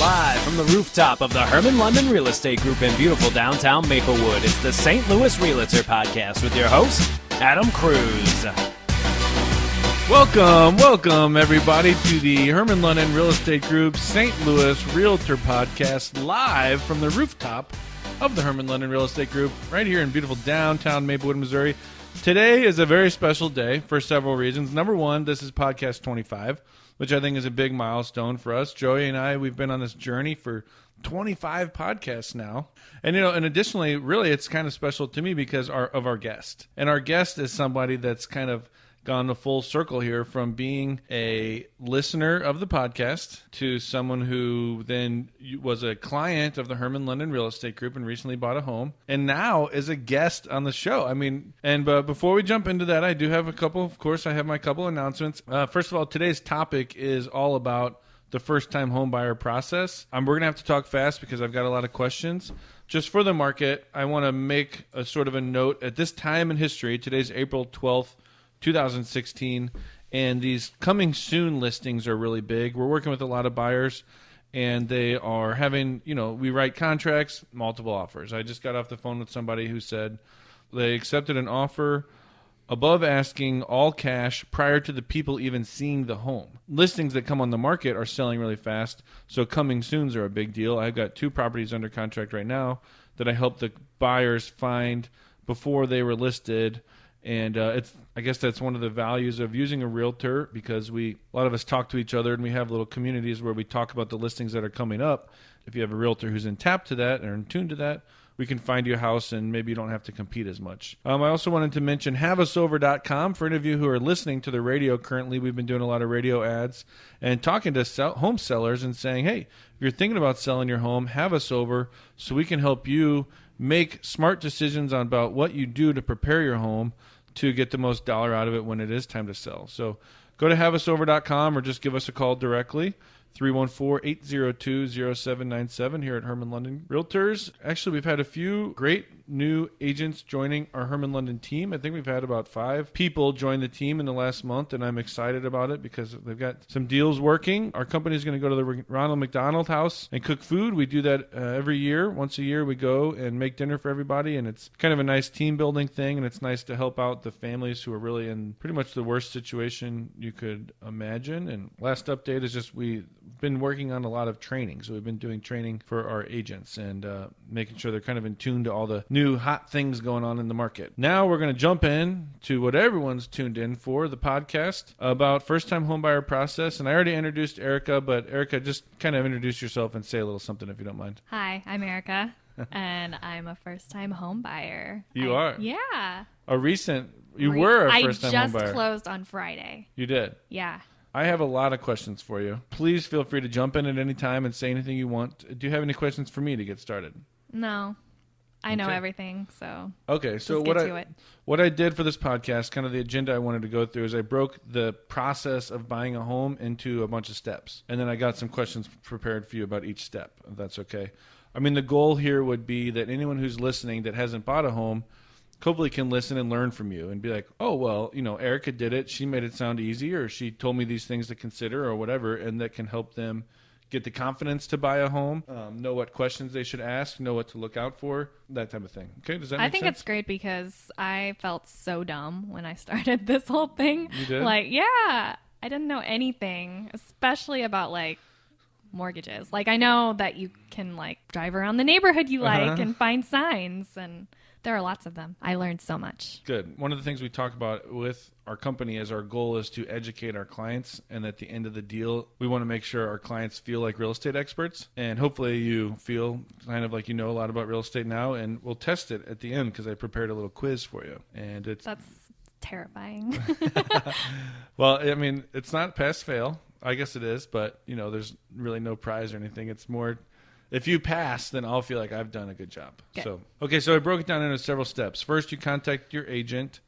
Live from the rooftop of the Herman London Real Estate Group in beautiful downtown Maplewood, it's the St. Louis Realtor Podcast with your host, Adam Cruz. Welcome everybody to the Herman London Real Estate Group St. Louis Realtor Podcast, live from the rooftop of the Herman London Real Estate Group right here in beautiful downtown Maplewood, Missouri. Today is a very special day for several reasons. Number one, this is podcast 25, which I think is a big milestone for us. Joey and I, we've been on this journey for 25 podcasts now. And, you know, and additionally, really, it's kind of special to me because of our guest. And our guest is somebody that's kind of gone the full circle here from being a listener of the podcast to someone who then was a client of the Herman London Real Estate Group and recently bought a home and now is a guest on the show. I mean, and but before we jump into that, I do have a couple, of course, I have my couple announcements. First of all, today's topic is all about the first-time home buyer process. We're going to have to talk fast because I've got a lot of questions. Just for the market, I want to make a sort of a note. At this time in history, today's April 12th, 2016, and these coming soon listings are really big. We're working with a lot of buyers, and they are having, you know, we write contracts, multiple offers. I just got off the phone with somebody who said they accepted an offer above asking, all cash, prior to the people even seeing the home. Listings that come on the market are selling really fast, so coming soons are a big deal. I've got two properties under contract right now that I helped the buyers find before they were listed. And I guess that's one of the values of using a realtor, because a lot of us talk to each other and we have little communities where we talk about the listings that are coming up. If you have a realtor who's in tap to that or in tune to that, we can find you a house and maybe you don't have to compete as much. I also wanted to mention haveusover.com. For any of you who are listening to the radio currently, we've been doing a lot of radio ads and talking to home sellers and saying, hey, if you're thinking about selling your home, have us over so we can help you make smart decisions on about what you do to prepare your home to get the most dollar out of it when it is time to sell. So go to haveusover.com or just give us a call directly, 314-802-0797 here at Herman London Realtors. Actually, we've had a few great new agents joining our Herman London team. I think we've had about 5 people join the team in the last month, and I'm excited about it because they've got some deals working. Our company is going to go to the Ronald McDonald House and cook food. We do that every year. Once a year, we go and make dinner for everybody, and it's kind of a nice team-building thing, and it's nice to help out the families who are really in pretty much the worst situation you could imagine. And last update is just we've been working on a lot of training. So we've been doing training for our agents and making sure they're kind of in tune to all the new hot things going on in the market. Now we're going to jump in to what everyone's tuned in for, the podcast about first-time homebuyer process. And I already introduced Erica, but Erica, just kind of introduce yourself and say a little something if you don't mind. Hi, I'm Erica, and I'm a first-time homebuyer. You are? Yeah. You were a first-time homebuyer. I just closed on Friday. You did? Yeah. I have a lot of questions for you. Please feel free to jump in at any time and say anything you want. Do you have any questions for me to get started? No. I know everything, so okay. So what I did for this podcast, kind of the agenda I wanted to go through, is I broke the process of buying a home into a bunch of steps, and then I got some questions prepared for you about each step, if that's okay. I mean, the goal here would be that anyone who's listening that hasn't bought a home hopefully can listen and learn from you and be like, oh, well, you know, Erica did it. She made it sound easy, or she told me these things to consider or whatever, and that can help them get the confidence to buy a home, know what questions they should ask, know what to look out for, that type of thing. Okay, does that make sense? I think it's great because I felt so dumb when I started this whole thing. You did? Like, yeah, I didn't know anything, especially about, like, mortgages. Like, I know that you can, like, drive around the neighborhood you like and find signs, and there are lots of them. I learned so much. Good. One of the things we talk about with our company is our goal is to educate our clients. And at the end of the deal, we want to make sure our clients feel like real estate experts. And hopefully you feel kind of like you know a lot about real estate now. And we'll test it at the end because I prepared a little quiz for you. And that's terrifying. Well, I mean, it's not pass-fail. I guess it is. But, you know, there's really no prize or anything. It's more, if you pass, then I'll feel like I've done a good job. Okay. So I broke it down into several steps. First, you contact your agent.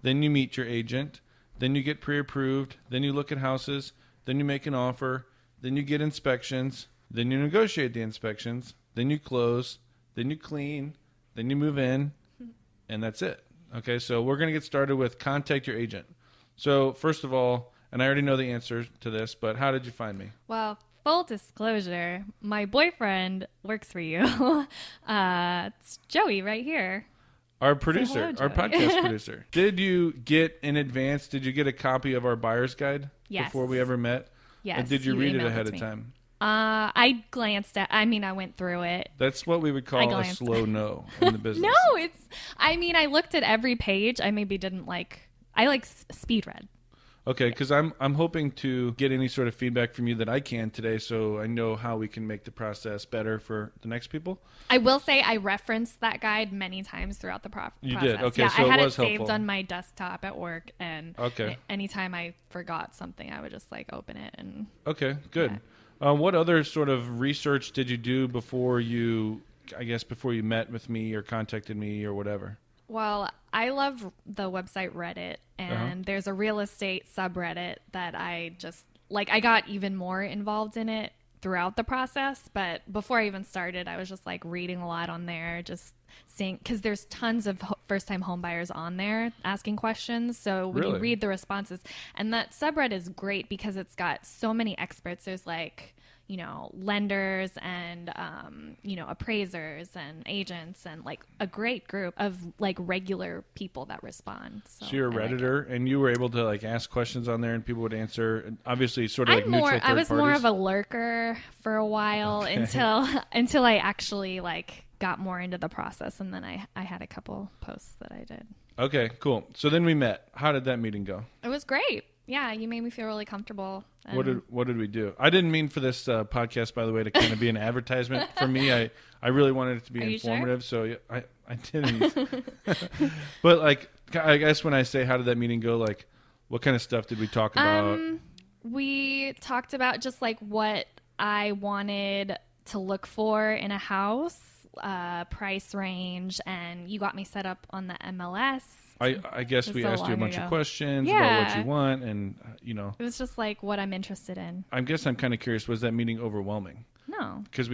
Then you meet your agent. Then you get pre-approved. Then you look at houses. Then you make an offer. Then you get inspections. Then you negotiate the inspections. Then you close. Then you clean. Then you move in. And that's it. Okay, so we're going to get started with contact your agent. So first of all, and I already know the answer to this, but how did you find me? Well, full disclosure, my boyfriend works for you. It's Joey right here. Our producer, our podcast producer. Did you get in advance? Did you get a copy of our buyer's guide before we ever met? Yes. And did you read it ahead of time? I glanced at, I went through it. That's what we would call a slow no in the business. No, it's, I looked at every page. I maybe didn't like, I like speed read. Okay, because I'm hoping to get any sort of feedback from you that I can today, so I know how we can make the process better for the next people. I will say I referenced that guide many times throughout the process. You did? Okay, yeah, so it was helpful. I had it saved on my desktop at work, and anytime I forgot something, I would just like open it. And okay, good. Yeah. What other sort of research did you do before you, I guess, before you met with me or contacted me or whatever? Well, I love the website Reddit, and there's a real estate subreddit that I just, like, I got even more involved in it throughout the process, but before I even started, I was just, like, reading a lot on there, just seeing, because there's tons of first-time homebuyers on there asking questions, so when you read the responses, and that subreddit is great because it's got so many experts. There's, like, you know, lenders and, you know, appraisers and agents and like a great group of like regular people that respond. So you're a Redditor and you were able to like ask questions on there and people would answer, and obviously sort of like neutral third parties. I was more of a lurker for a while until I actually like got more into the process. And then I had a couple posts that I did. Okay, cool. So then we met. How did that meeting go? It was great. Yeah, you made me feel really comfortable. What did we do? I didn't mean for this podcast, by the way, to kind of be an advertisement for me. I really wanted it to be informative, so I didn't. But like, I guess when I say how did that meeting go, like, what kind of stuff did we talk about? We talked about just like what I wanted to look for in a house, price range, and you got me set up on the MLS. I guess we asked you a bunch of questions about what you want, and you know, it was just like what I'm interested in. I guess I'm kind of curious. Was that meeting overwhelming? No, because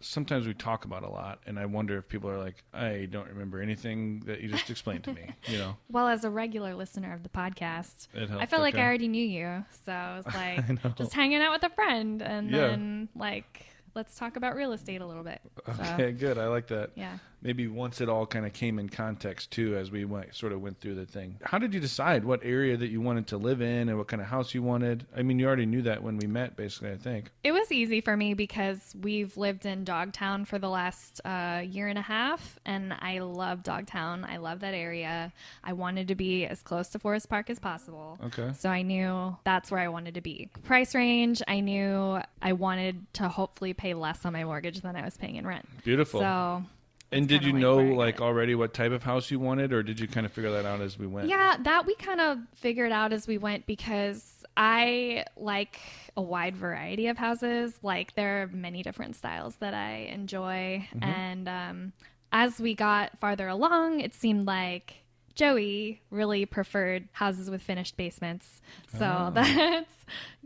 sometimes we talk about a lot, and I wonder if people are like, I don't remember anything that you just explained to me. You know. Well, as a regular listener of the podcast, it helped. I felt like I already knew you, so I was like just hanging out with a friend, and then like, let's talk about real estate a little bit. Okay, good. I like that. Yeah. Maybe once it all kind of came in context, too, as we went through the thing. How did you decide what area that you wanted to live in and what kind of house you wanted? I mean, you already knew that when we met, basically, I think. It was easy for me because we've lived in Dogtown for the last year and a half, and I love Dogtown. I love that area. I wanted to be as close to Forest Park as possible. Okay. So I knew that's where I wanted to be. Price range, I knew I wanted to hopefully pay less on my mortgage than I was paying in rent. Beautiful. So... And did you know like already what type of house you wanted, or did you kind of figure that out as we went? Yeah, that we kind of figured out as we went because I like a wide variety of houses. Like there are many different styles that I enjoy. Mm-hmm. And as we got farther along, it seemed like Joey really preferred houses with finished basements. So that's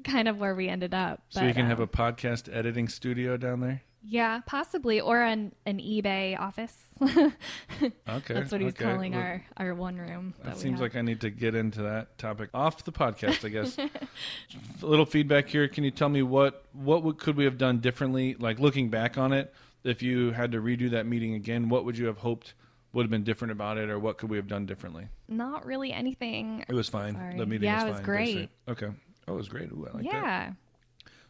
kind of where we ended up. So you can have a podcast editing studio down there? Yeah, possibly. Or an eBay office. Okay. That's what he's calling our one room. That seems like I need to get into that topic off the podcast, I guess. A little feedback here. Can you tell me what could we have done differently? Like looking back on it, if you had to redo that meeting again, what would you have hoped would have been different about it, or what could we have done differently? Not really anything. It was fine. Sorry. The meeting was fine. Yeah, it was great. Basically. Okay. Oh, it was great. Ooh, I like that. Yeah.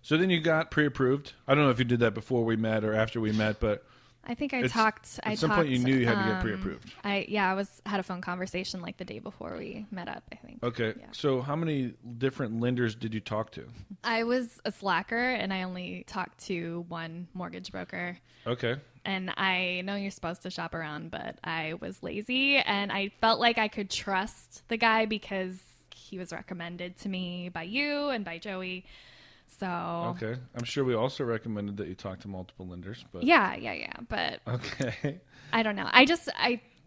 So then you got pre-approved. I don't know if you did that before we met or after we met, but I think at some point you knew you had to get pre-approved. I had a phone conversation like the day before we met up, I think. Okay. Yeah. So how many different lenders did you talk to? I was a slacker and I only talked to one mortgage broker. Okay. And I know you're supposed to shop around, but I was lazy and I felt like I could trust the guy because he was recommended to me by you and by Joey. So okay, I'm sure we also recommended that you talk to multiple lenders, but yeah. But okay, I don't know. I just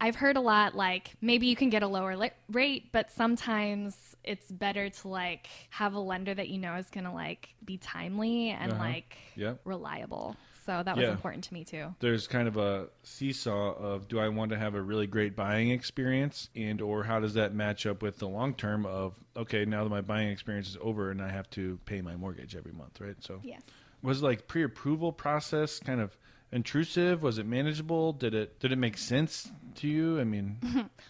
I've heard a lot like maybe you can get a lower rate, but sometimes it's better to like have a lender that you know is gonna like be timely and reliable. So that was important to me too. There's kind of a seesaw of do I want to have a really great buying experience and or how does that match up with the long term of, okay, now that my buying experience is over and I have to pay my mortgage every month, right? So yes. Was like pre-approval process kind of intrusive? Was it manageable? Did it make sense to you? I mean,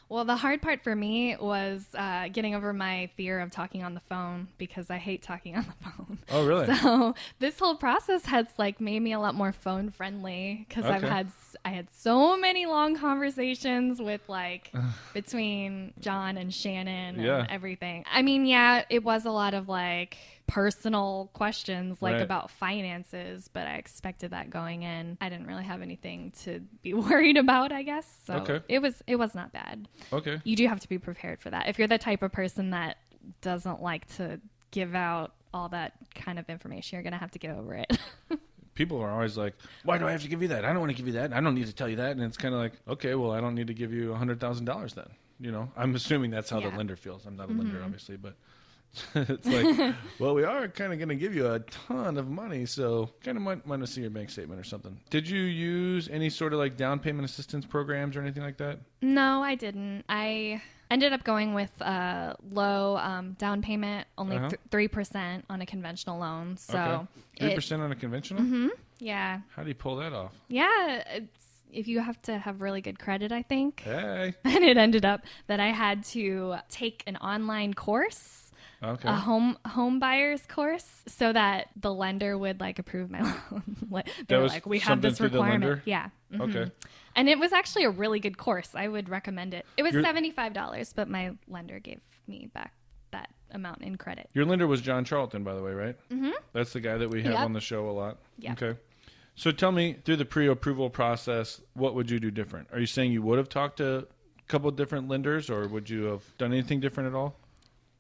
well, the hard part for me was getting over my fear of talking on the phone, because I hate talking on the phone. Oh, really? So this whole process has like made me a lot more phone friendly, because I had so many long conversations with like between John and Shannon and everything. I mean, yeah, it was a lot of like personal questions like about finances, but I expected that going in. I didn't really have anything to be worried about, I guess. So it was not bad. Okay. You do have to be prepared for that. If you're the type of person that doesn't like to give out all that kind of information, you're going to have to get over it. People are always like, why do I have to give you that? I don't want to give you that. I don't need to tell you that. And it's kind of like, okay, well, I don't need to give you $100,000 then. You know, I'm assuming that's how the lender feels. I'm not a lender, obviously, but it's like, well, we are kind of going to give you a ton of money, so kind of might to see your bank statement or something. Did you use any sort of like down payment assistance programs or anything like that? No, I didn't. I ended up going with a low down payment, only 3% on a conventional loan. So 3% on a conventional? Mm-hmm. Yeah. How do you pull that off? Yeah, it's if you have to have really good credit, I think. Hey. And it ended up that I had to take an online course. Okay. A home buyer's course, so that the lender would like approve my loan. They were like, we have this requirement. Yeah. Mm-hmm. Okay. And it was actually a really good course. I would recommend it. It was $75, but my lender gave me back that amount in credit. Your lender was John Charlton, by the way, right? Mm-hmm. That's the guy that we have on the show a lot. Yeah. Okay. So tell me, through the pre-approval process, what would you do different? Are you saying you would have talked to a couple of different lenders, or would you have done anything different at all?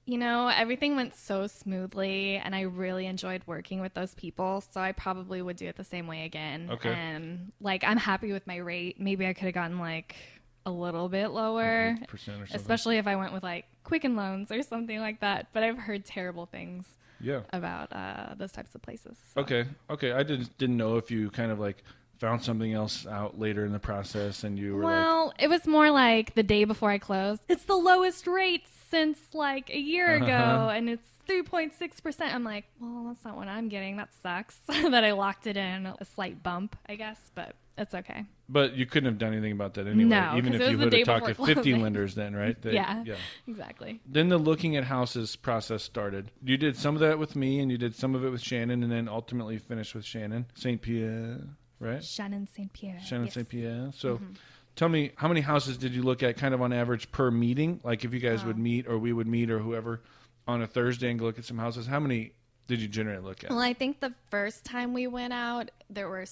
You know, everything went so smoothly, and I really enjoyed working with those people, so I probably would do it the same way again. Okay. And, like, I'm happy with my rate. Maybe I could have gotten, like, a little bit lower, 8% or something. Especially if I went with, like, Quicken Loans or something like that. But I've heard terrible things about those types of places. So. Okay. I didn't know if you kind of, like, found something else out later in the process and you were it was more like the day before I closed, it's the lowest rate since like a year ago, and it's 3.6%. I'm like, well, that's not what I'm getting. That sucks. That I locked it in a slight bump, I guess, but it's okay. But you couldn't have done anything about that anyway. No, even if you would have talked to 50 lenders then, right? Yeah, exactly. Then the looking at houses process started. You did some of that with me, and you did some of it with Shannon, and then ultimately finished with Shannon Saint Pierre. Right? Shannon Saint Pierre. Shannon Saint Pierre. So tell me, how many houses did you look at kind of on average per meeting? Like if you guys would meet, or we would meet, or whoever on a Thursday and go look at some houses, how many did you generally look at? Well, I think the first time we went out, there were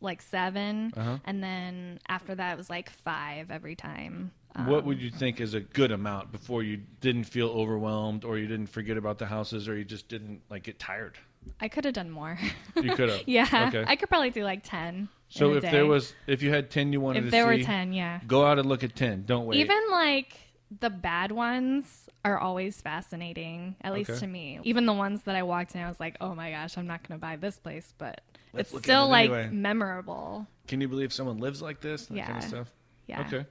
like 7. And then after that, it was like 5 every time. What would you think is a good amount before you didn't feel overwhelmed, or you didn't forget about the houses, or you just didn't like get tired? I could have done more. You could have. Yeah. Okay. I could probably do like 10. So if you had 10 you wanted to see. If there were 10, go out and look at 10. Don't wait. Even like the bad ones are always fascinating, at least to me. Even the ones that I walked in, I was like, oh my gosh, I'm not going to buy this place, but it's still like memorable. Can you believe someone lives like this? That kind of stuff. Yeah. Okay.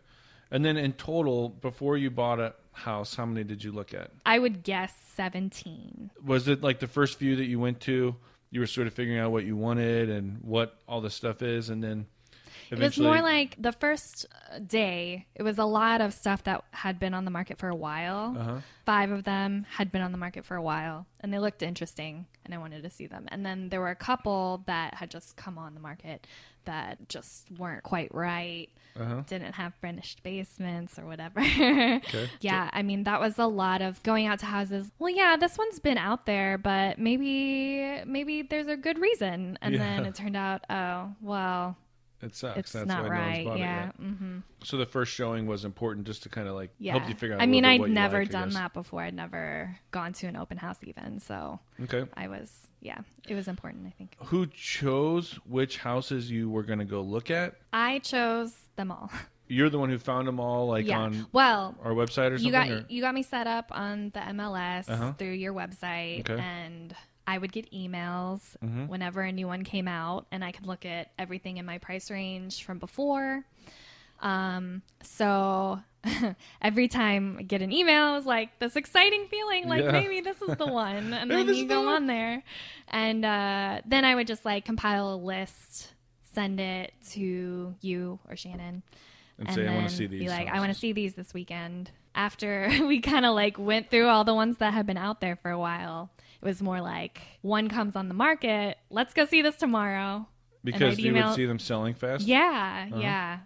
And then in total, before you bought a house, how many did you look at? I would guess 17. Was it like the first few that you went to, you were sort of figuring out what you wanted and what all this stuff is, and then eventually... It was more like the first day, it was a lot of stuff that had been on the market for a while. 5 of them had been on the market for a while, and they looked interesting, and I wanted to see them. And then there were a couple that had just come on the market that just weren't quite right, didn't have finished basements or whatever. Okay. Yeah, I mean, that was a lot of going out to houses. Well, yeah, this one's been out there, but maybe there's a good reason. And then it turned out, oh, well... It sucks. That's not why right. No one's bought it yet. Mm-hmm. So the first showing was important just to kind of like help you figure out. I mean, I'd never done that before. I'd never gone to an open house even. So I was, it was important, I think. Who chose which houses you were going to go look at? I chose them all. You're the one who found them all, like on our website or something? You got me set up on the MLS through your website, and I would get emails whenever a new one came out, and I could look at everything in my price range from before. So every time I get an email, it's like this exciting feeling, like maybe this is the one. And then you go on there. And then I would just like compile a list, send it to you or Shannon. And say, I want to see these. Be like, I want to see these this weekend. After we kind of like went through all the ones that had been out there for a while, it was more like one comes on the market. Let's go see this tomorrow. Because you would see them selling fast? Yeah, yeah.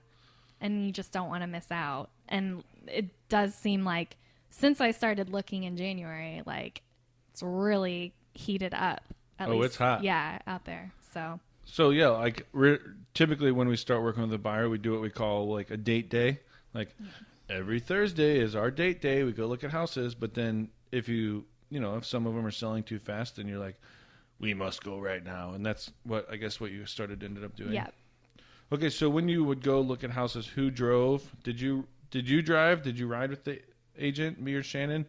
And you just don't want to miss out. And it does seem like since I started looking in January, like it's really heated up. At least, it's hot. Yeah, out there. So yeah, like typically when we start working with a buyer, we do what we call like a date day. Like every Thursday is our date day. We go look at houses. But then if if some of them are selling too fast, then you're like, we must go right now. And that's what you ended up doing. Yeah. Okay, so when you would go look at houses, who drove? Did you drive? Did you ride with the agent, me or Shannon?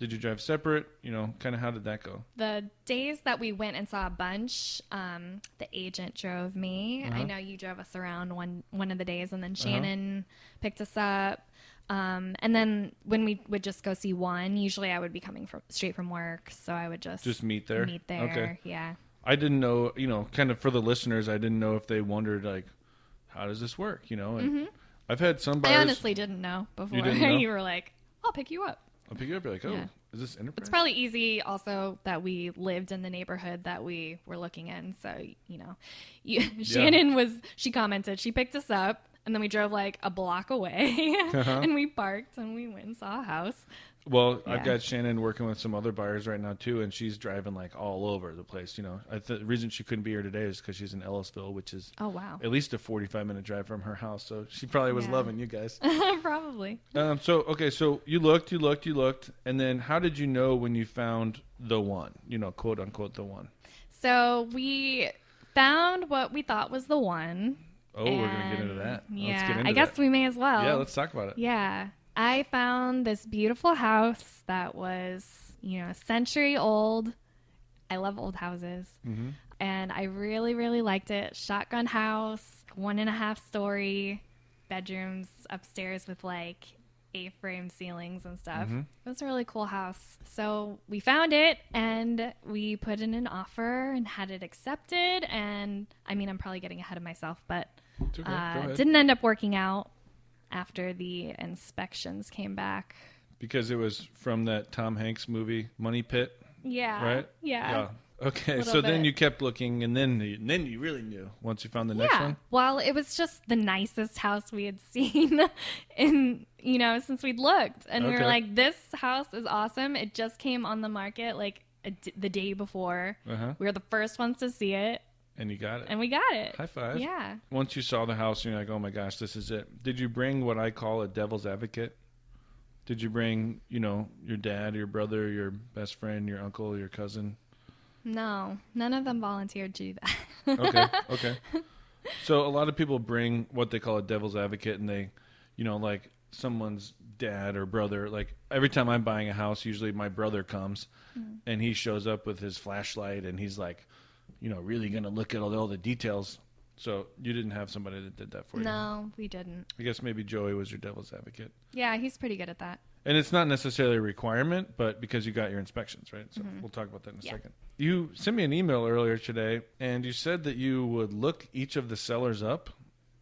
Did you drive separate? Kind of how did that go? The days that we went and saw a bunch, the agent drove me. I know you drove us around one of the days, and then Shannon picked us up. And then when we would just go see one, usually I would be coming straight from work, so I would just meet there. Okay. Yeah. I didn't know, kind of for the listeners, I didn't know if they wondered like, how does this work? And I've had some buyers. I honestly didn't know before. You didn't know? You were like, I'll pick you up. You're like, is this enterprise? It's probably easy also that we lived in the neighborhood that we were looking in. So, Shannon she commented, she picked us up and then we drove like a block away and we parked and we went and saw a house. Well, yeah. I've got Shannon working with some other buyers right now too, and she's driving like all over the place. The reason she couldn't be here today is because she's in Ellisville, which is at least a 45-minute drive from her house. So she probably was loving you guys. Probably. So you looked, and then how did you know when you found the one? Quote unquote the one. So we found what we thought was the one. Oh, we're gonna get into that. Yeah, let's get into that. We may as well. Yeah, let's talk about it. Yeah. I found this beautiful house that was, a century old. I love old houses. Mm-hmm. And I really, really liked it. Shotgun house, 1.5-story, bedrooms upstairs with like A-frame ceilings and stuff. Mm-hmm. It was a really cool house. So we found it and we put in an offer and had it accepted. And I mean, I'm probably getting ahead of myself, but okay. Didn't end up working out. After the inspections came back. Because it was from that Tom Hanks movie, Money Pit? Yeah. Right? Yeah. Okay, so bit. Then you kept looking, and then you really knew once you found the next one? Well, it was just the nicest house we had seen in, since we'd looked. And we were like, this house is awesome. It just came on the market like the day before. We were the first ones to see it. And you got it. And we got it. High five. Yeah. Once you saw the house, you're like, oh my gosh, this is it. Did you bring what I call a devil's advocate? Did you bring, your dad, your brother, your best friend, your uncle, your cousin? No. None of them volunteered to do that. Okay. So a lot of people bring what they call a devil's advocate, and they, like someone's dad or brother. Like every time I'm buying a house, usually my brother comes, and he shows up with his flashlight, and he's like, really going to look at all the details. So you didn't have somebody that did that for you? No, we didn't. I guess maybe Joey was your devil's advocate. Yeah, he's pretty good at that. And it's not necessarily a requirement, but because you got your inspections, right? So we'll talk about that in a second. You sent me an email earlier today, and you said that you would look each of the sellers up,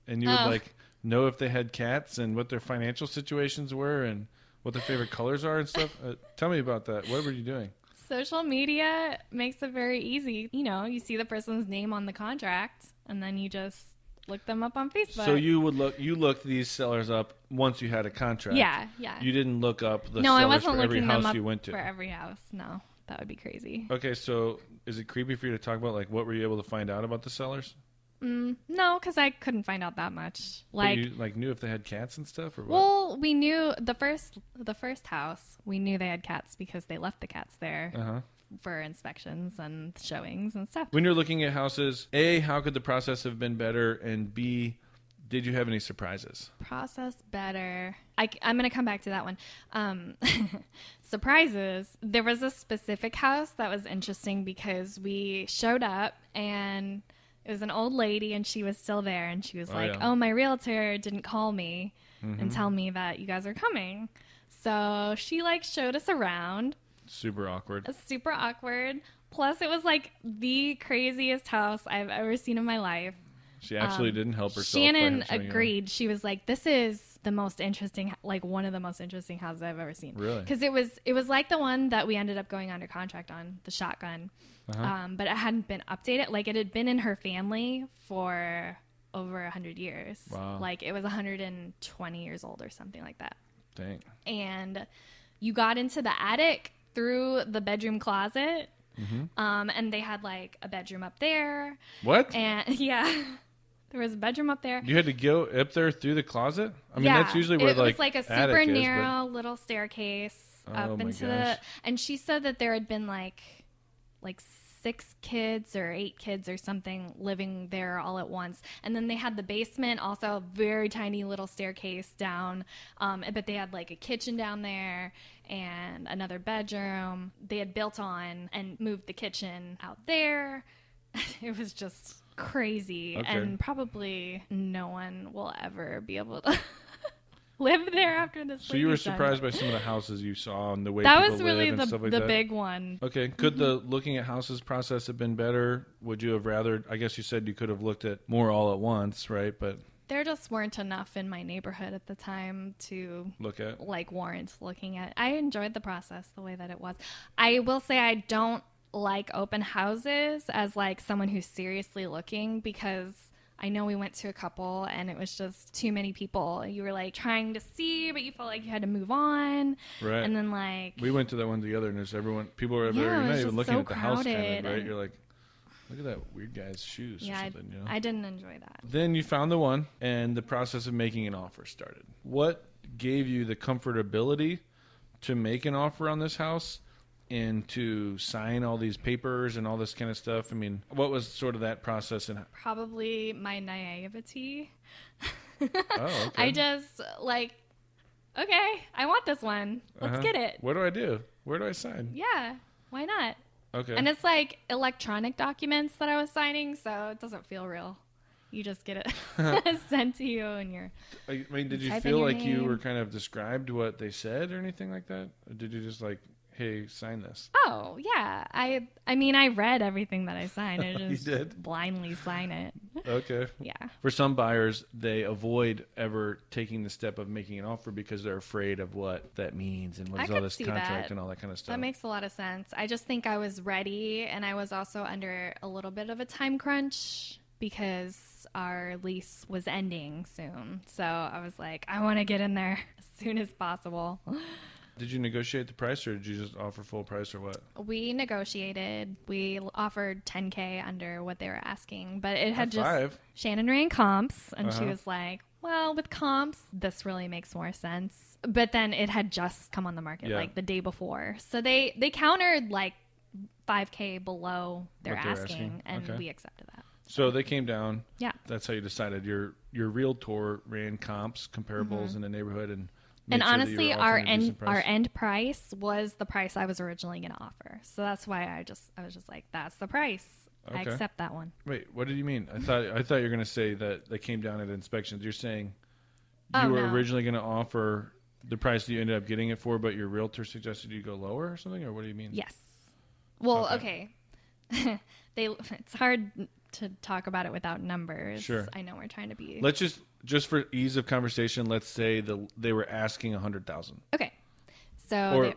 and you would know if they had cats and what their financial situations were and what their favorite colors are and stuff. Tell me about that. What were you doing? Social media makes it very easy. You see the person's name on the contract, and then you just look them up on Facebook. So you would look these sellers up once you had a contract. Yeah. You didn't look up the sellers. I wasn't for every house you went to. For every house, no, that would be crazy. Okay, so is it creepy for you to talk about like what were you able to find out about the sellers? No, because I couldn't find out that much. Like, but you knew if they had cats and stuff, or what? Well, we knew the first house. We knew they had cats because they left the cats there for inspections and showings and stuff. When you're looking at houses, A, how could the process have been better, and B, did you have any surprises? Process better. I'm going to come back to that one. Surprises. There was a specific house that was interesting because we showed up and It was an old lady, and she was still there, and she was oh, my realtor didn't call me and tell me that you guys are coming. So she, like, showed us around. Super awkward. Super awkward. Plus, it was, like, the craziest house I've ever seen in my life. She actually didn't help herself. Shannon agreed. She was like, this is the most interesting, like, one of the most interesting houses I've ever seen. Really? Because it was like the one that we ended up going under contract on, the shotgun. But it hadn't been updated. Like, it had been in her family for over 100 years. Wow. Like, it was 120 years old or something like that. Dang. And you got into the attic through the bedroom closet. And they had, like, a bedroom up there. What? And yeah. There was a bedroom up there. You had to go up there through the closet? I mean, that's usually where, like, it was, like, a super narrow little staircase up into the... And she said that there had been, like 6 kids or 8 kids or something living there all at once. And then they had the basement, also a very tiny little staircase down. But they had, like, a kitchen down there and another bedroom. They had built on and moved the kitchen out there. It was just... crazy. Okay. And probably no one will ever be able to live there after this. So you were surprised by some of the houses you saw and the way that people was really live the, and stuff like the that? Big one. Okay. Could the looking at houses process have been better? Would you have rather, I guess you said you could have looked at more all at once, right? But there just weren't enough in my neighborhood at the time to look at, like, warrant looking at. I enjoyed the process the way that it was. I will say I don't like open houses as, like, someone who's seriously looking, because I know we went to a couple and it was just too many people. You were, like, trying to see, but you felt like you had to move on. Right. And then, like, we went to that one together and there's everyone, people were there. You're not even looking so at the house kind of, right? You're like, look at that weird guy's shoes or something, you know? I didn't enjoy that. Then you found the one and the process of making an offer started. What gave you the comfortability to make an offer on this house? And to sign all these papers and all this kind of stuff. I mean, what was sort of that process? Probably my naivety. Oh, okay. I just, like, okay, I want this one. Let's get it. What do? Where do I sign? Yeah, why not? Okay. And it's, like, electronic documents that I was signing, so it doesn't feel real. You just get it sent to you, and you're... I mean, did you feel like you were kind of described what they said or anything like that? Or did you just, like... hey, sign this. Oh, yeah. I mean, I read everything that I signed. I just blindly sign it. Okay. Yeah. For some buyers, they avoid ever taking the step of making an offer because they're afraid of what that means and what is all this contract and all that kind of stuff. That makes a lot of sense. I just think I was ready, and I was also under a little bit of a time crunch because our lease was ending soon. So I was like, I want to get in there as soon as possible. Did you negotiate the price, or did you just offer full price, or what? We negotiated. We offered $10K under what they were asking, but it had just... Shannon ran comps, and she was like, well, with comps, this really makes more sense. But then it had just come on the market, like, the day before. So they countered, like, $5K below their asking, and we accepted that. So they came down. Yeah. That's how you decided. Your realtor ran comps, comparables in the neighborhood, and honestly, our end price was the price I was originally going to offer. So that's why I was just like, that's the price. Okay. I accept that one. Wait, what did you mean? I thought you were going to say that they came down at inspections. You're saying you were originally going to offer the price that you ended up getting it for, but your realtor suggested you go lower or something? Or what do you mean? Yes. Well, okay. It's hard to talk about it without numbers. Sure. I know we're trying to be... Let's just for ease of conversation, let's say they were asking $100,000. Okay. So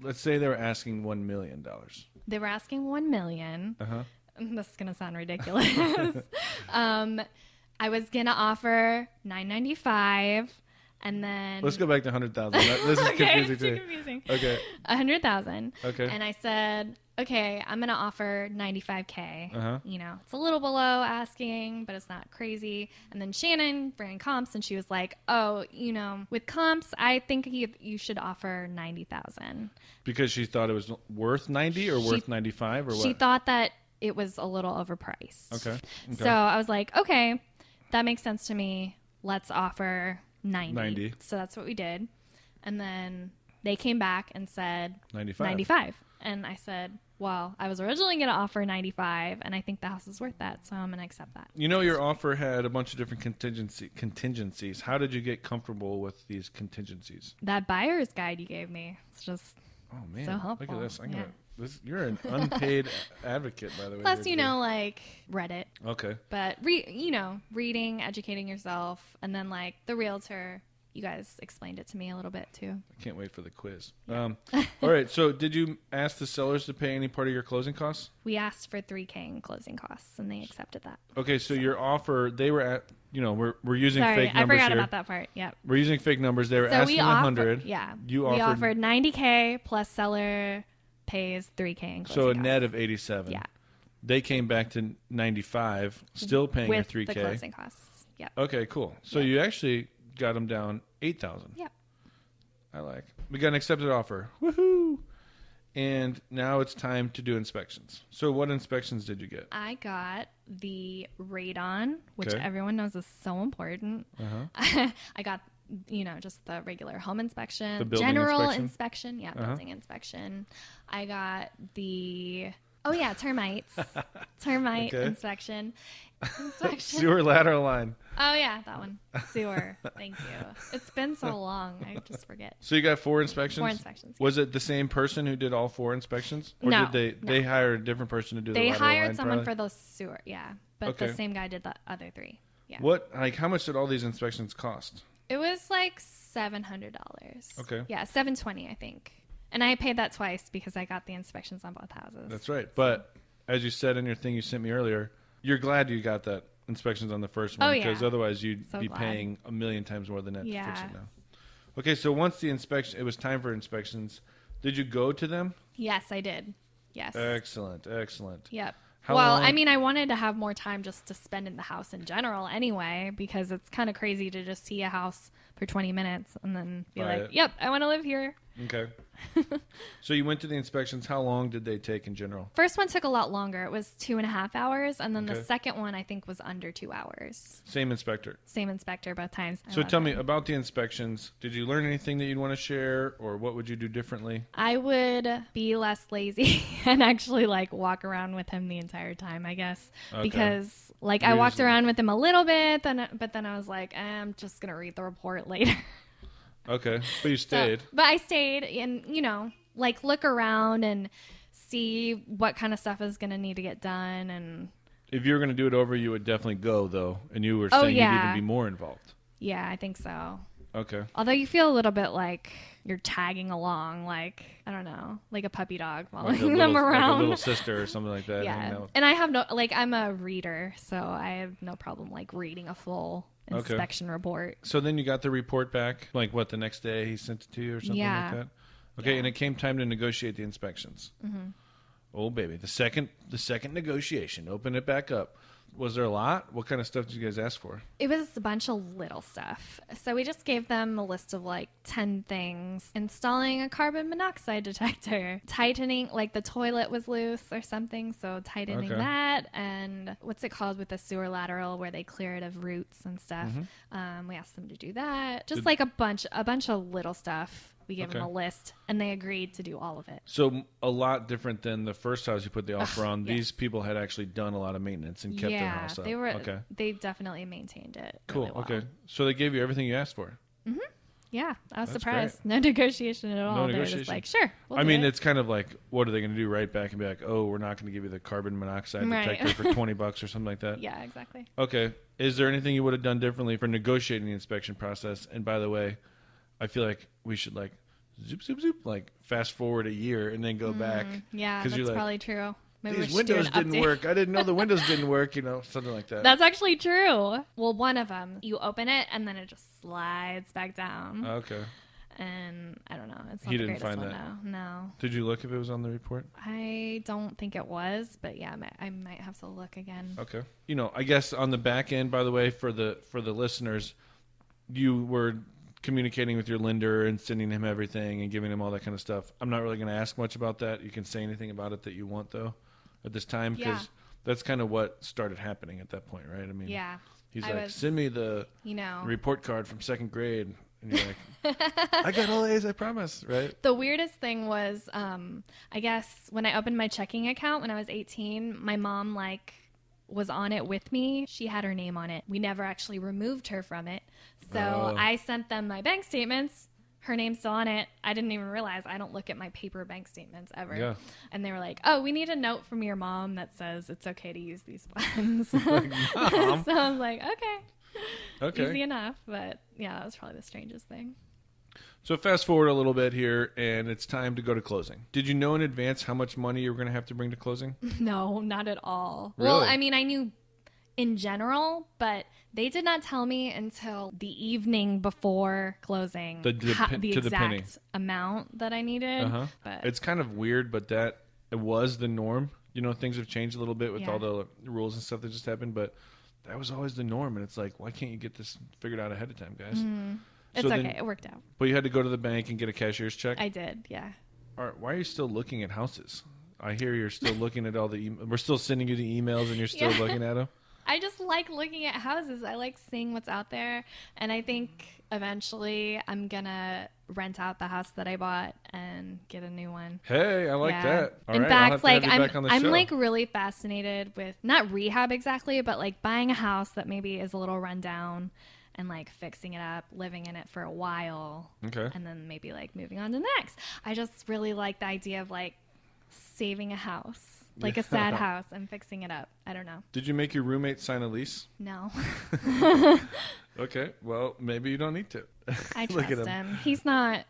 let's say they were asking $1 million. They were asking $1 million. This is going to sound ridiculous. I was going to offer $995, and then... Let's go back to $100,000. This is confusing too. Confusing. Okay. $100,000. Okay. And I said... okay, I'm going to offer $95K. You know, it's a little below asking, but it's not crazy. And then Shannon ran comps, and she was like, oh, you know, with comps, I think you should offer $90,000. Because she thought it was worth $90,000 or worth $95,000 or what? She thought that it was a little overpriced. Okay. So I was like, okay, that makes sense to me. Let's offer $90,000. So that's what we did. And then they came back and said $95,000. And I said, well, I was originally going to offer 95, and I think the house is worth that, so I'm going to accept that. You know, your offer had a bunch of different contingencies. How did you get comfortable with these contingencies? That buyer's guide you gave me. It's just so helpful. Look at this. This, you're an unpaid advocate, by the way. Plus, you know, like Reddit. Okay. But, reading, educating yourself, and then like the realtor, you guys explained it to me a little bit too. I can't wait for the quiz. Yeah. All right. So did you ask the sellers to pay any part of your closing costs? We asked for $3,000 in closing costs, and they accepted that. Okay. So your offer, they were at, we're using fake numbers here. I forgot about that part. Yep. We're using fake numbers. They were asking 100. Yeah. We offered 90K plus seller pays $3,000 in closing costs. So a net of 87. Yeah. They came back to 95, still paying your $3,000. With the closing costs. Yeah. Okay, cool. So you actually got them down 8,000. Yep. We got an accepted offer. Woohoo! And now it's time to do inspections. So what inspections did you get? I got the radon, which everyone knows is so important. Uh-huh. I got just the regular home inspection, the general inspection. Yeah, building inspection. I got the termites. Termite inspection. Sewer lateral line. Oh yeah, that one. Sewer. Thank you. It's been so long, I just forget. So you got 4 inspections? 4 inspections. Was it the same person who did all 4 inspections? Or no, did they hire a different person to do the lateral line? They hired someone probably for the sewer, But the same guy did the other 3. Yeah. How much did all these inspections cost? It was like $700. Okay. Yeah, $720, I think. And I paid that twice because I got the inspections on both houses. That's right. But as you said in your thing you sent me earlier, you're glad you got that inspections on the first one because otherwise you'd be paying 1,000,000 times more than that to fix it now. Okay, so once it was time for inspections, did you go to them? Yes, I did. Yes. Excellent. Yep. I wanted to have more time just to spend in the house in general anyway, because it's kind of crazy to just see a house for 20 minutes and then be yep, I want to live here. Okay. So you went to the inspections. How long did they take in general? First one took a lot longer. It was 2.5 hours. And then the second one, I think, was under 2 hours. Same inspector both times. So tell me about the inspections. Did you learn anything that you'd want to share, or what would you do differently? I would be less lazy and actually walk around with him the entire time, I guess. Okay. Because I walked around with him a little bit, but then I was like, I'm just going to read the report later. Okay, but you stayed. But I stayed and, look around and see what kind of stuff is going to need to get done. And if you were going to do it over, you would definitely go, though. And you were saying you'd even be more involved. Yeah, I think so. Okay. Although you feel a little bit like you're tagging along, I don't know, like a puppy dog following them around. Like a little sister or something like that. Yeah, and I have no, I'm a reader, so I have no problem, reading a full inspection report. So then you got the report back, the next day he sent it to you or something like that? Okay, and it came time to negotiate the inspections. Mm-hmm. Oh, baby, the second negotiation, open it back up. Was there a lot? What kind of stuff did you guys ask for? It was a bunch of little stuff. So we just gave them a list of 10 things. Installing a carbon monoxide detector. Tightening, the toilet was loose or something. So tightening that. And what's it called with the sewer lateral where they clear it of roots and stuff. Mm-hmm. We asked them to do that. Just a bunch of little stuff. We gave them a list, and they agreed to do all of it. So a lot different than the first house you put the offer on. Yes. These people had actually done a lot of maintenance and kept their house up. They definitely maintained it. Cool. Really well. Okay. So they gave you everything you asked for. Mm-hmm. Yeah. I was surprised. Great. No negotiation at all. No negotiation. They were just sure. It's kind of what are they going to do right back and be like, oh, we're not going to give you the carbon monoxide detector for $20 or something like that? Yeah, exactly. Okay. Is there anything you would have done differently for negotiating the inspection process? And by the way, I feel like we should zoop, zoop, zoop, fast forward a year and then go back. Yeah, that's probably true. Maybe these windows didn't work. I didn't know the windows didn't work, something like that. That's actually true. Well, one of them, you open it and then it just slides back down. Okay. And I don't know. It's not the greatest one, though. He didn't find that. No. Did you look if it was on the report? I don't think it was, but yeah, I might have to look again. Okay. I guess on the back end, by the way, for the listeners, you were communicating with your lender and sending him everything and giving him all that kind of stuff. I'm not really going to ask much about that. You can say anything about it that you want, though, at this time, because that's kind of what started happening at that point, right? I mean, he's send me the report card from second grade. And you're like, I got all A's, I promise, right? The weirdest thing was, I guess, when I opened my checking account when I was 18, my mom, like, was on it with me. She had her name on it. We never actually removed her from it. So I sent them my bank statements. Her name's still on it. I didn't even realize. I don't look at my paper bank statements ever. Yeah. And they were like, oh, we need a note from your mom that says it's okay to use these funds. Like, Mom. So I was like, okay. Easy enough. But yeah, that was probably the strangest thing. So fast forward a little bit here, and it's time to go to closing. Did you know in advance how much money you were going to have to bring to closing? No, not at all. Really? Well, I mean, I knew in general, but they did not tell me until the evening before closing the exact amount that I needed. Uh-huh. But it's kind of weird, but that it was the norm. You know, things have changed a little bit with all the rules and stuff that just happened, but that was always the norm. And it's like, why can't you get this figured out ahead of time, guys? Mm. It's okay. It worked out. But you had to go to the bank and get a cashier's check? I did, yeah. All right. Why are you still looking at houses? I hear you're still looking at all the emails. We're still sending you the emails, and you're still looking at them? I just like looking at houses. I like seeing what's out there. And I think eventually I'm going to rent out the house that I bought and get a new one. Hey, I like that. All right, I'll have to have you back on the show. In fact, I'm like really fascinated with, not rehab exactly, but like buying a house that maybe is a little rundown and like fixing it up, living in it for a while. Okay. And then maybe like moving on to the next. I just really like the idea of like saving a house. Like a sad house. I'm fixing it up. I don't know. Did you make your roommate sign a lease? No. Okay. Well, maybe you don't need to. I trust him. He's not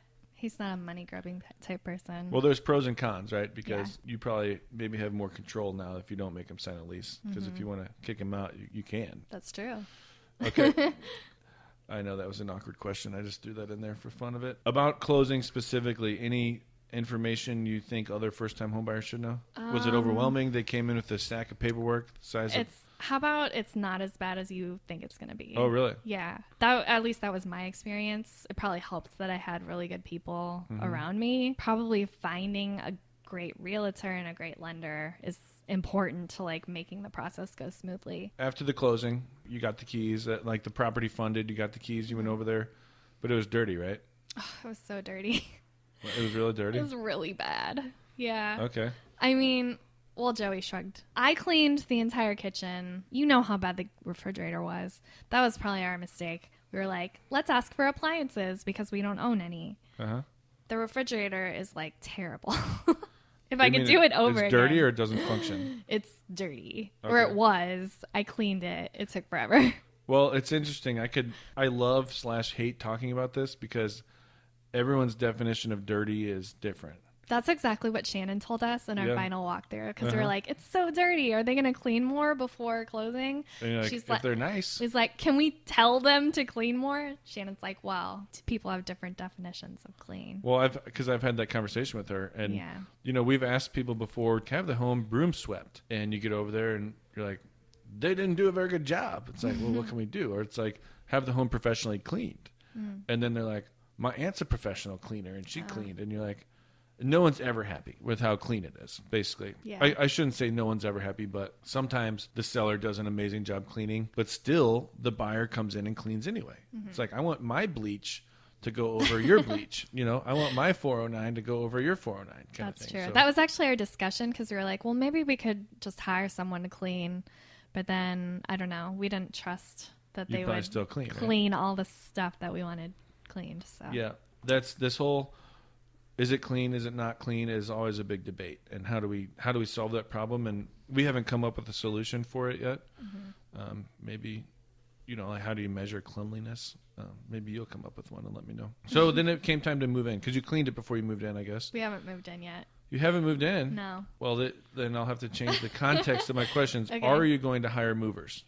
a money grubbing type person. Well, there's pros and cons, right? Because you probably maybe have more control now if you don't make him sign a lease. Because if you want to kick him out, you can. That's true. Okay. I know that was an awkward question. I just threw that in there for fun of it. About closing specifically, any information you think other first-time homebuyers should know? Was it overwhelming? They came in with a stack of paperwork the size of... How about it's not as bad as you think it's going to be? Oh, really? Yeah. At least that was my experience. It probably helped that I had really good people around me. Probably finding a great realtor and a great lender is important to like making the process go smoothly. After the closing, you got the keys. Like the property funded, you got the keys. You went over there. But it was dirty, right? Oh, it was so dirty. It was really dirty? It was really bad. Yeah. Okay. I mean, well, Joey shrugged. I cleaned the entire kitchen. You know how bad the refrigerator was. That was probably our mistake. We were like, let's ask for appliances because we don't own any. Uh-huh. The refrigerator is like terrible. If I could do it over again. It's dirty or it doesn't function? It's dirty. Okay. Or it was. I cleaned it. It took forever. Well, it's interesting. I love / hate talking about this because everyone's definition of dirty is different. That's exactly what Shannon told us in our final walkthrough because we were like, it's so dirty. Are they going to clean more before closing? Like, if they're nice. She's like, can we tell them to clean more? Shannon's like, well, people have different definitions of clean. Well, because I've had that conversation with her. And, you know, we've asked people before, can I have the home broom swept? And you get over there and you're like, they didn't do a very good job. It's like, well, what can we do? Or it's like, have the home professionally cleaned. Mm. And then they're like, my aunt's a professional cleaner, and she cleaned. And you're like, no one's ever happy with how clean it is, basically. Yeah. I shouldn't say no one's ever happy, but sometimes the seller does an amazing job cleaning, but still the buyer comes in and cleans anyway. Mm-hmm. It's like, I want my bleach to go over your bleach. You know, I want my 409 to go over your 409 kind of thing. That's true. So, that was actually our discussion because we were like, well, maybe we could just hire someone to clean. But then, I don't know, we didn't trust that they would still clean right? all the stuff that we wanted cleaned. So yeah, that's this whole is it clean, is it not clean is always a big debate, and how do we solve that problem, and we haven't come up with a solution for it yet. Maybe, you know, like how do you measure cleanliness? Maybe you'll come up with one and let me know. So then it came time to move in because you cleaned it before you moved in. I guess we haven't moved in yet. You haven't moved in? No. Well, then I'll have to change the context of my questions. Okay. Are you going to hire movers?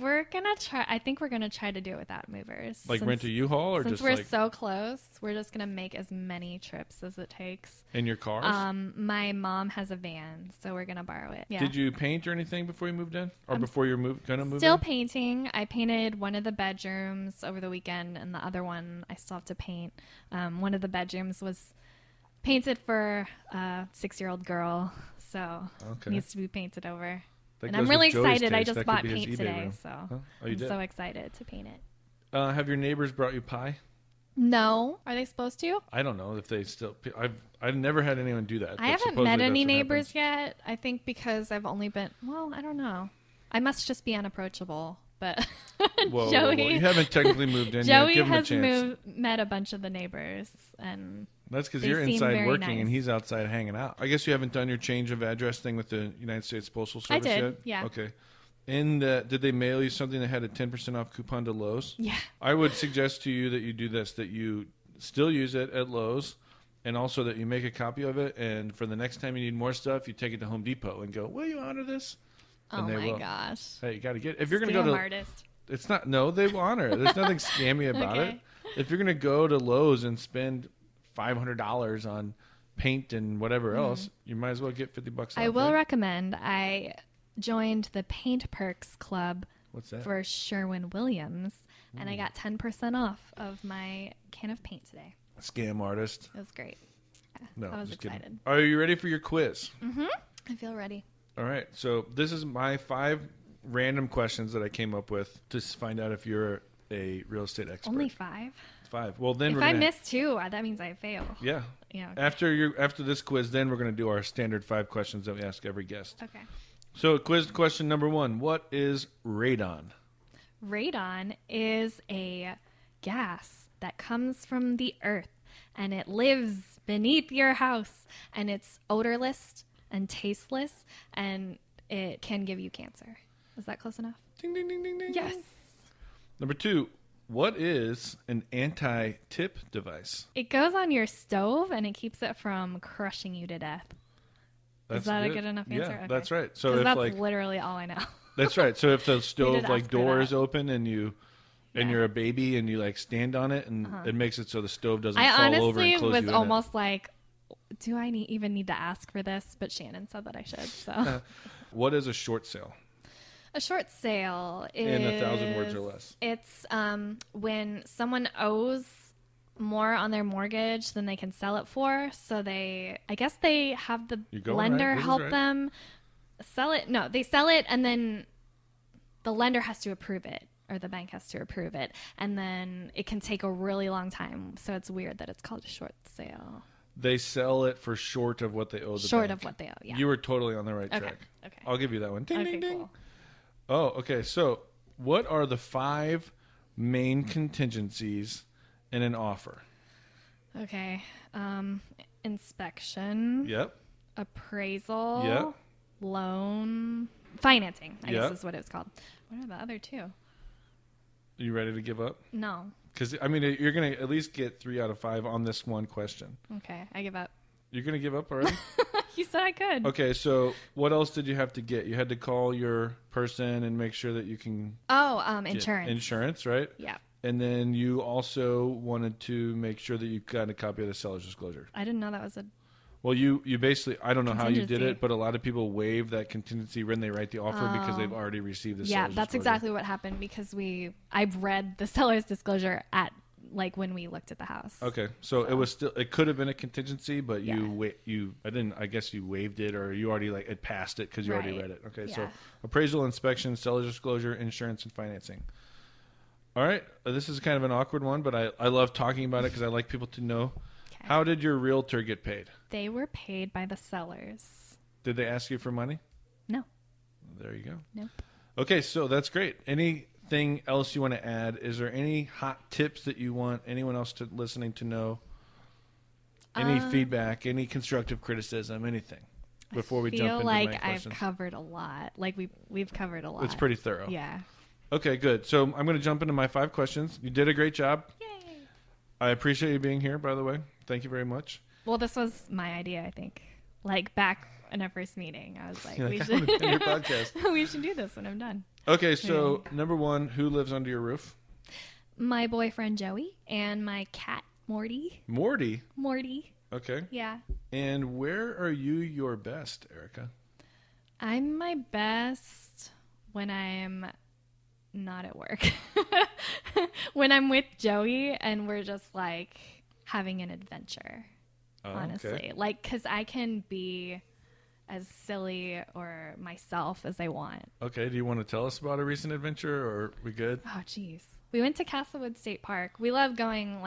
We're gonna try. I think we're gonna try to do it without movers. Like rent a U-Haul, or just we're so close, we're just gonna make as many trips as it takes. In your cars? My mom has a van, so we're gonna borrow it. Yeah. Did you paint or anything before you moved in, or before you're gonna move in? Still painting. I painted one of the bedrooms over the weekend, and the other one I still have to paint. One of the bedrooms was painted for a 6-year-old girl, so it needs to be painted over. And I'm really excited. Case. I just bought paint today, so I'm so excited to paint it. Have your neighbors brought you pie? No. Are they supposed to? I don't know if they still... I've never had anyone do that. I haven't met any neighbors yet. I think because I've only been... Well, I don't know. I must just be unapproachable. But Joey... You haven't technically moved in yet. Give him a chance. Joey has met a bunch of the neighbors. And that's because you're inside working and he's outside hanging out. I guess you haven't done your change of address thing with the United States Postal Service yet? I did, yeah. Okay. And did they mail you something that had a 10% off coupon to Lowe's? Yeah. I would suggest to you that you do this, that you still use it at Lowe's, and also that you make a copy of it, and for the next time you need more stuff, you take it to Home Depot and go, will you honor this? And oh my gosh. Hey, you got to get it. If you're going to go to... artist. It's not... No, they will honor it. There's nothing scammy about it. If you're going to go to Lowe's and spend $500 on paint and whatever else, you might as well get $50 off. I will recommend... I joined the Paint Perks Club. What's that? For Sherwin Williams, and I got 10% off of my can of paint today. Scam artist. It was great. Yeah, no, I was excited. Kidding. Are you ready for your quiz? Mm-hmm. I feel ready. All right. So this is my 5 random questions that I came up with to find out if you're a real estate expert. Only 5? 5. Well, then if I miss 2, that means I fail. Yeah. Yeah. Okay. After this quiz, then we're going to do our standard 5 questions that we ask every guest. Okay. So quiz question number 1, what is radon? Radon is a gas that comes from the earth, and it lives beneath your house, and it's odorless and tasteless, and it can give you cancer. Is that close enough? Ding, ding, ding, ding, ding. Yes. Number 2, what is an anti-tip device? It goes on your stove, and it keeps it from crushing you to death. Is that a good enough answer? Yeah, okay. That's right. So if, that's like, literally all I know. That's right. So if the stove like door is open and you're a baby and you like stand on it and it makes it so the stove doesn't fall over and close you in. I honestly was almost like, do I even need to ask for this? But Shannon said that I should. So, what is a short sale? A short sale is in 1,000 words or less. It's when someone owes more on their mortgage than they can sell it for, so they have the lender help them sell it. No, they sell it, and then the lender has to approve it, or the bank has to approve it, and then it can take a really long time. So it's weird that it's called a short sale. They sell it for short of what they owe the bank. Short of what they owe, yeah. You were totally on the right track. Okay. I'll give you that one. Ding, ding, ding. Cool. Oh, okay. So what are the 5 main contingencies in an offer? Okay. Inspection. Yep. Appraisal. Yep. Loan. Financing, I guess is what it's called. What are the other 2? Are you ready to give up? No. Because, I mean, you're going to at least get 3 out of 5 on this one question. Okay. I give up. You're going to give up already? You said I could. Okay. So what else did you have to get? You had to call your person and make sure that you can. Oh, insurance. Insurance, right? Yeah. And then you also wanted to make sure that you got a copy of the seller's disclosure. I didn't know that was a... Well, you basically... I don't know how you did it, but a lot of people waive that contingency when they write the offer because they've already received the seller's disclosure. Yeah, that's exactly what happened because I've read the seller's disclosure at when we looked at the house. Okay. So it was still... It could have been a contingency, but I guess you waived it, or you already it passed it because you already read it. Okay. Yeah. So appraisal, inspection, seller's disclosure, insurance, and financing. All right. This is kind of an awkward one, but I love talking about it because I like people to know. Okay. How did your realtor get paid? They were paid by the sellers. Did they ask you for money? No. There you go. Nope. Okay. So that's great. Anything else you want to add? Is there any hot tips that you want anyone else listening to know? Any feedback, any constructive criticism, anything? Before we jump into my questions. I feel like I've covered a lot. We've covered a lot. It's pretty thorough. Yeah. Okay, good. So I'm going to jump into my 5 questions. You did a great job. Yay. I appreciate you being here, by the way. Thank you very much. Well, this was my idea, I think. Back in our first meeting, I was like, we should do your podcast. We should do this when I'm done. Okay, so number 1, who lives under your roof? My boyfriend, Joey, and my cat, Morty. Morty? Morty. Okay. Yeah. And where are you your best, Erica? I'm my best when I'm... not at work. When I'm with Joey and we're just having an adventure, honestly. Okay. Because I can be as silly or myself as I want. Okay. Do you want to tell us about a recent adventure, or are we good? Oh, geez. We went to Castlewood State Park. We love going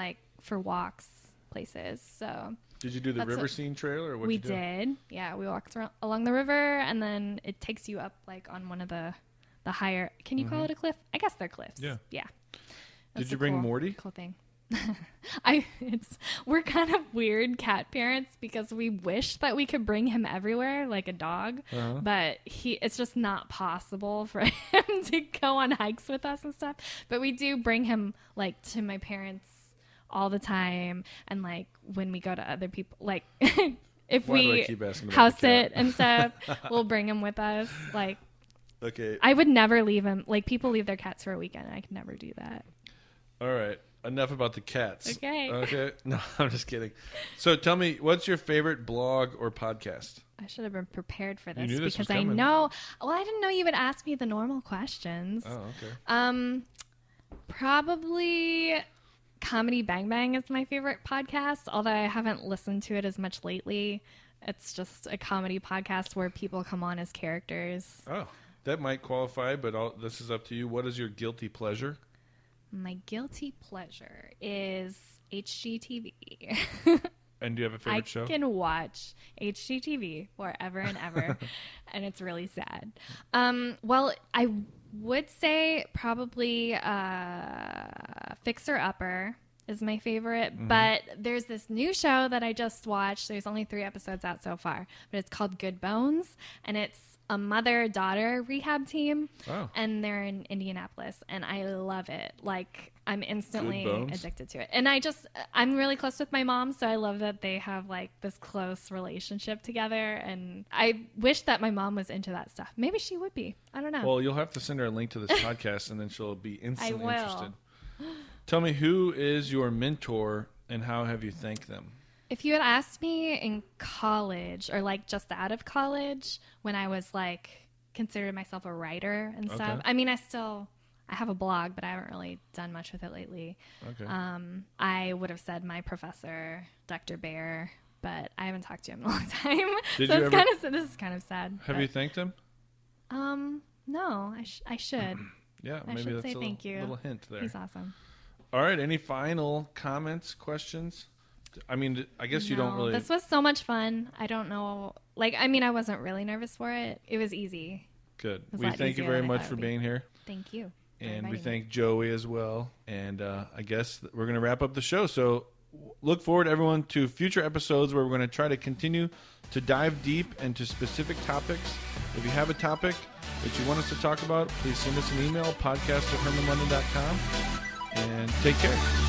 for walks places. So did you do the river scene trail or what? We did. Yeah, we walked around, along the river, and then it takes you up like on one of the higher. Can you call it a cliff? I guess they're cliffs. Yeah. Yeah. That's did you bring Morty? Cool thing. We're kind of weird cat parents because we wish that we could bring him everywhere like a dog, but it's just not possible for him to go on hikes with us and stuff. But we do bring him like to my parents all the time, and like when we go to other people, like if we house it and stuff, we'll bring him with us. Like, okay, I would never leave him. Like people leave their cats for a weekend. I could never do that. All right. Enough about the cats. Okay. No, I'm just kidding. So tell me, what's your favorite blog or podcast? I should have been prepared for this, because I know. Well, I didn't know you would ask me the normal questions. Oh, okay. Probably Comedy Bang Bang is my favorite podcast, although I haven't listened to it as much lately. It's just a comedy podcast where people come on as characters. Oh, that might qualify, but this is up to you. What is your guilty pleasure? My guilty pleasure is HGTV. And do you have a favorite show? I can watch HGTV forever and ever, and it's really sad. Well, I would say probably Fixer Upper is my favorite, but there's this new show that I just watched. There's only 3 episodes out so far, but it's called Good Bones, and it's a mother-daughter rehab team, and they're in Indianapolis, and I love it. Like, I'm instantly addicted to it. And I'm really close with my mom, so I love that they have, like, this close relationship together, and I wish that my mom was into that stuff. Maybe she would be. I don't know. Well, you'll have to send her a link to this podcast, and then she'll be instantly interested. Tell me, who is your mentor, and how have you thanked them? If you had asked me in college or like just out of college when I was like considered myself a writer and stuff. I mean, I have a blog, but I haven't really done much with it lately. Okay. I would have said my professor, Dr. Bear, but I haven't talked to him in a long time. This is kind of sad. Have you thanked him? No, I should. Yeah, maybe I should say thank you. Little hint there. He's awesome. All right. Any final comments, questions? I mean, I guess you don't really... This was so much fun. I don't know. Like, I mean, I wasn't really nervous for it. It was easy. Good. We thank you very much for being here. Thank you. And we thank Joey as well. And I guess we're going to wrap up the show. So look forward, everyone, to future episodes where we're going to try to continue to dive deep into specific topics. If you have a topic that you want us to talk about, please send us an email, podcast@hermanlondon.com. And take care.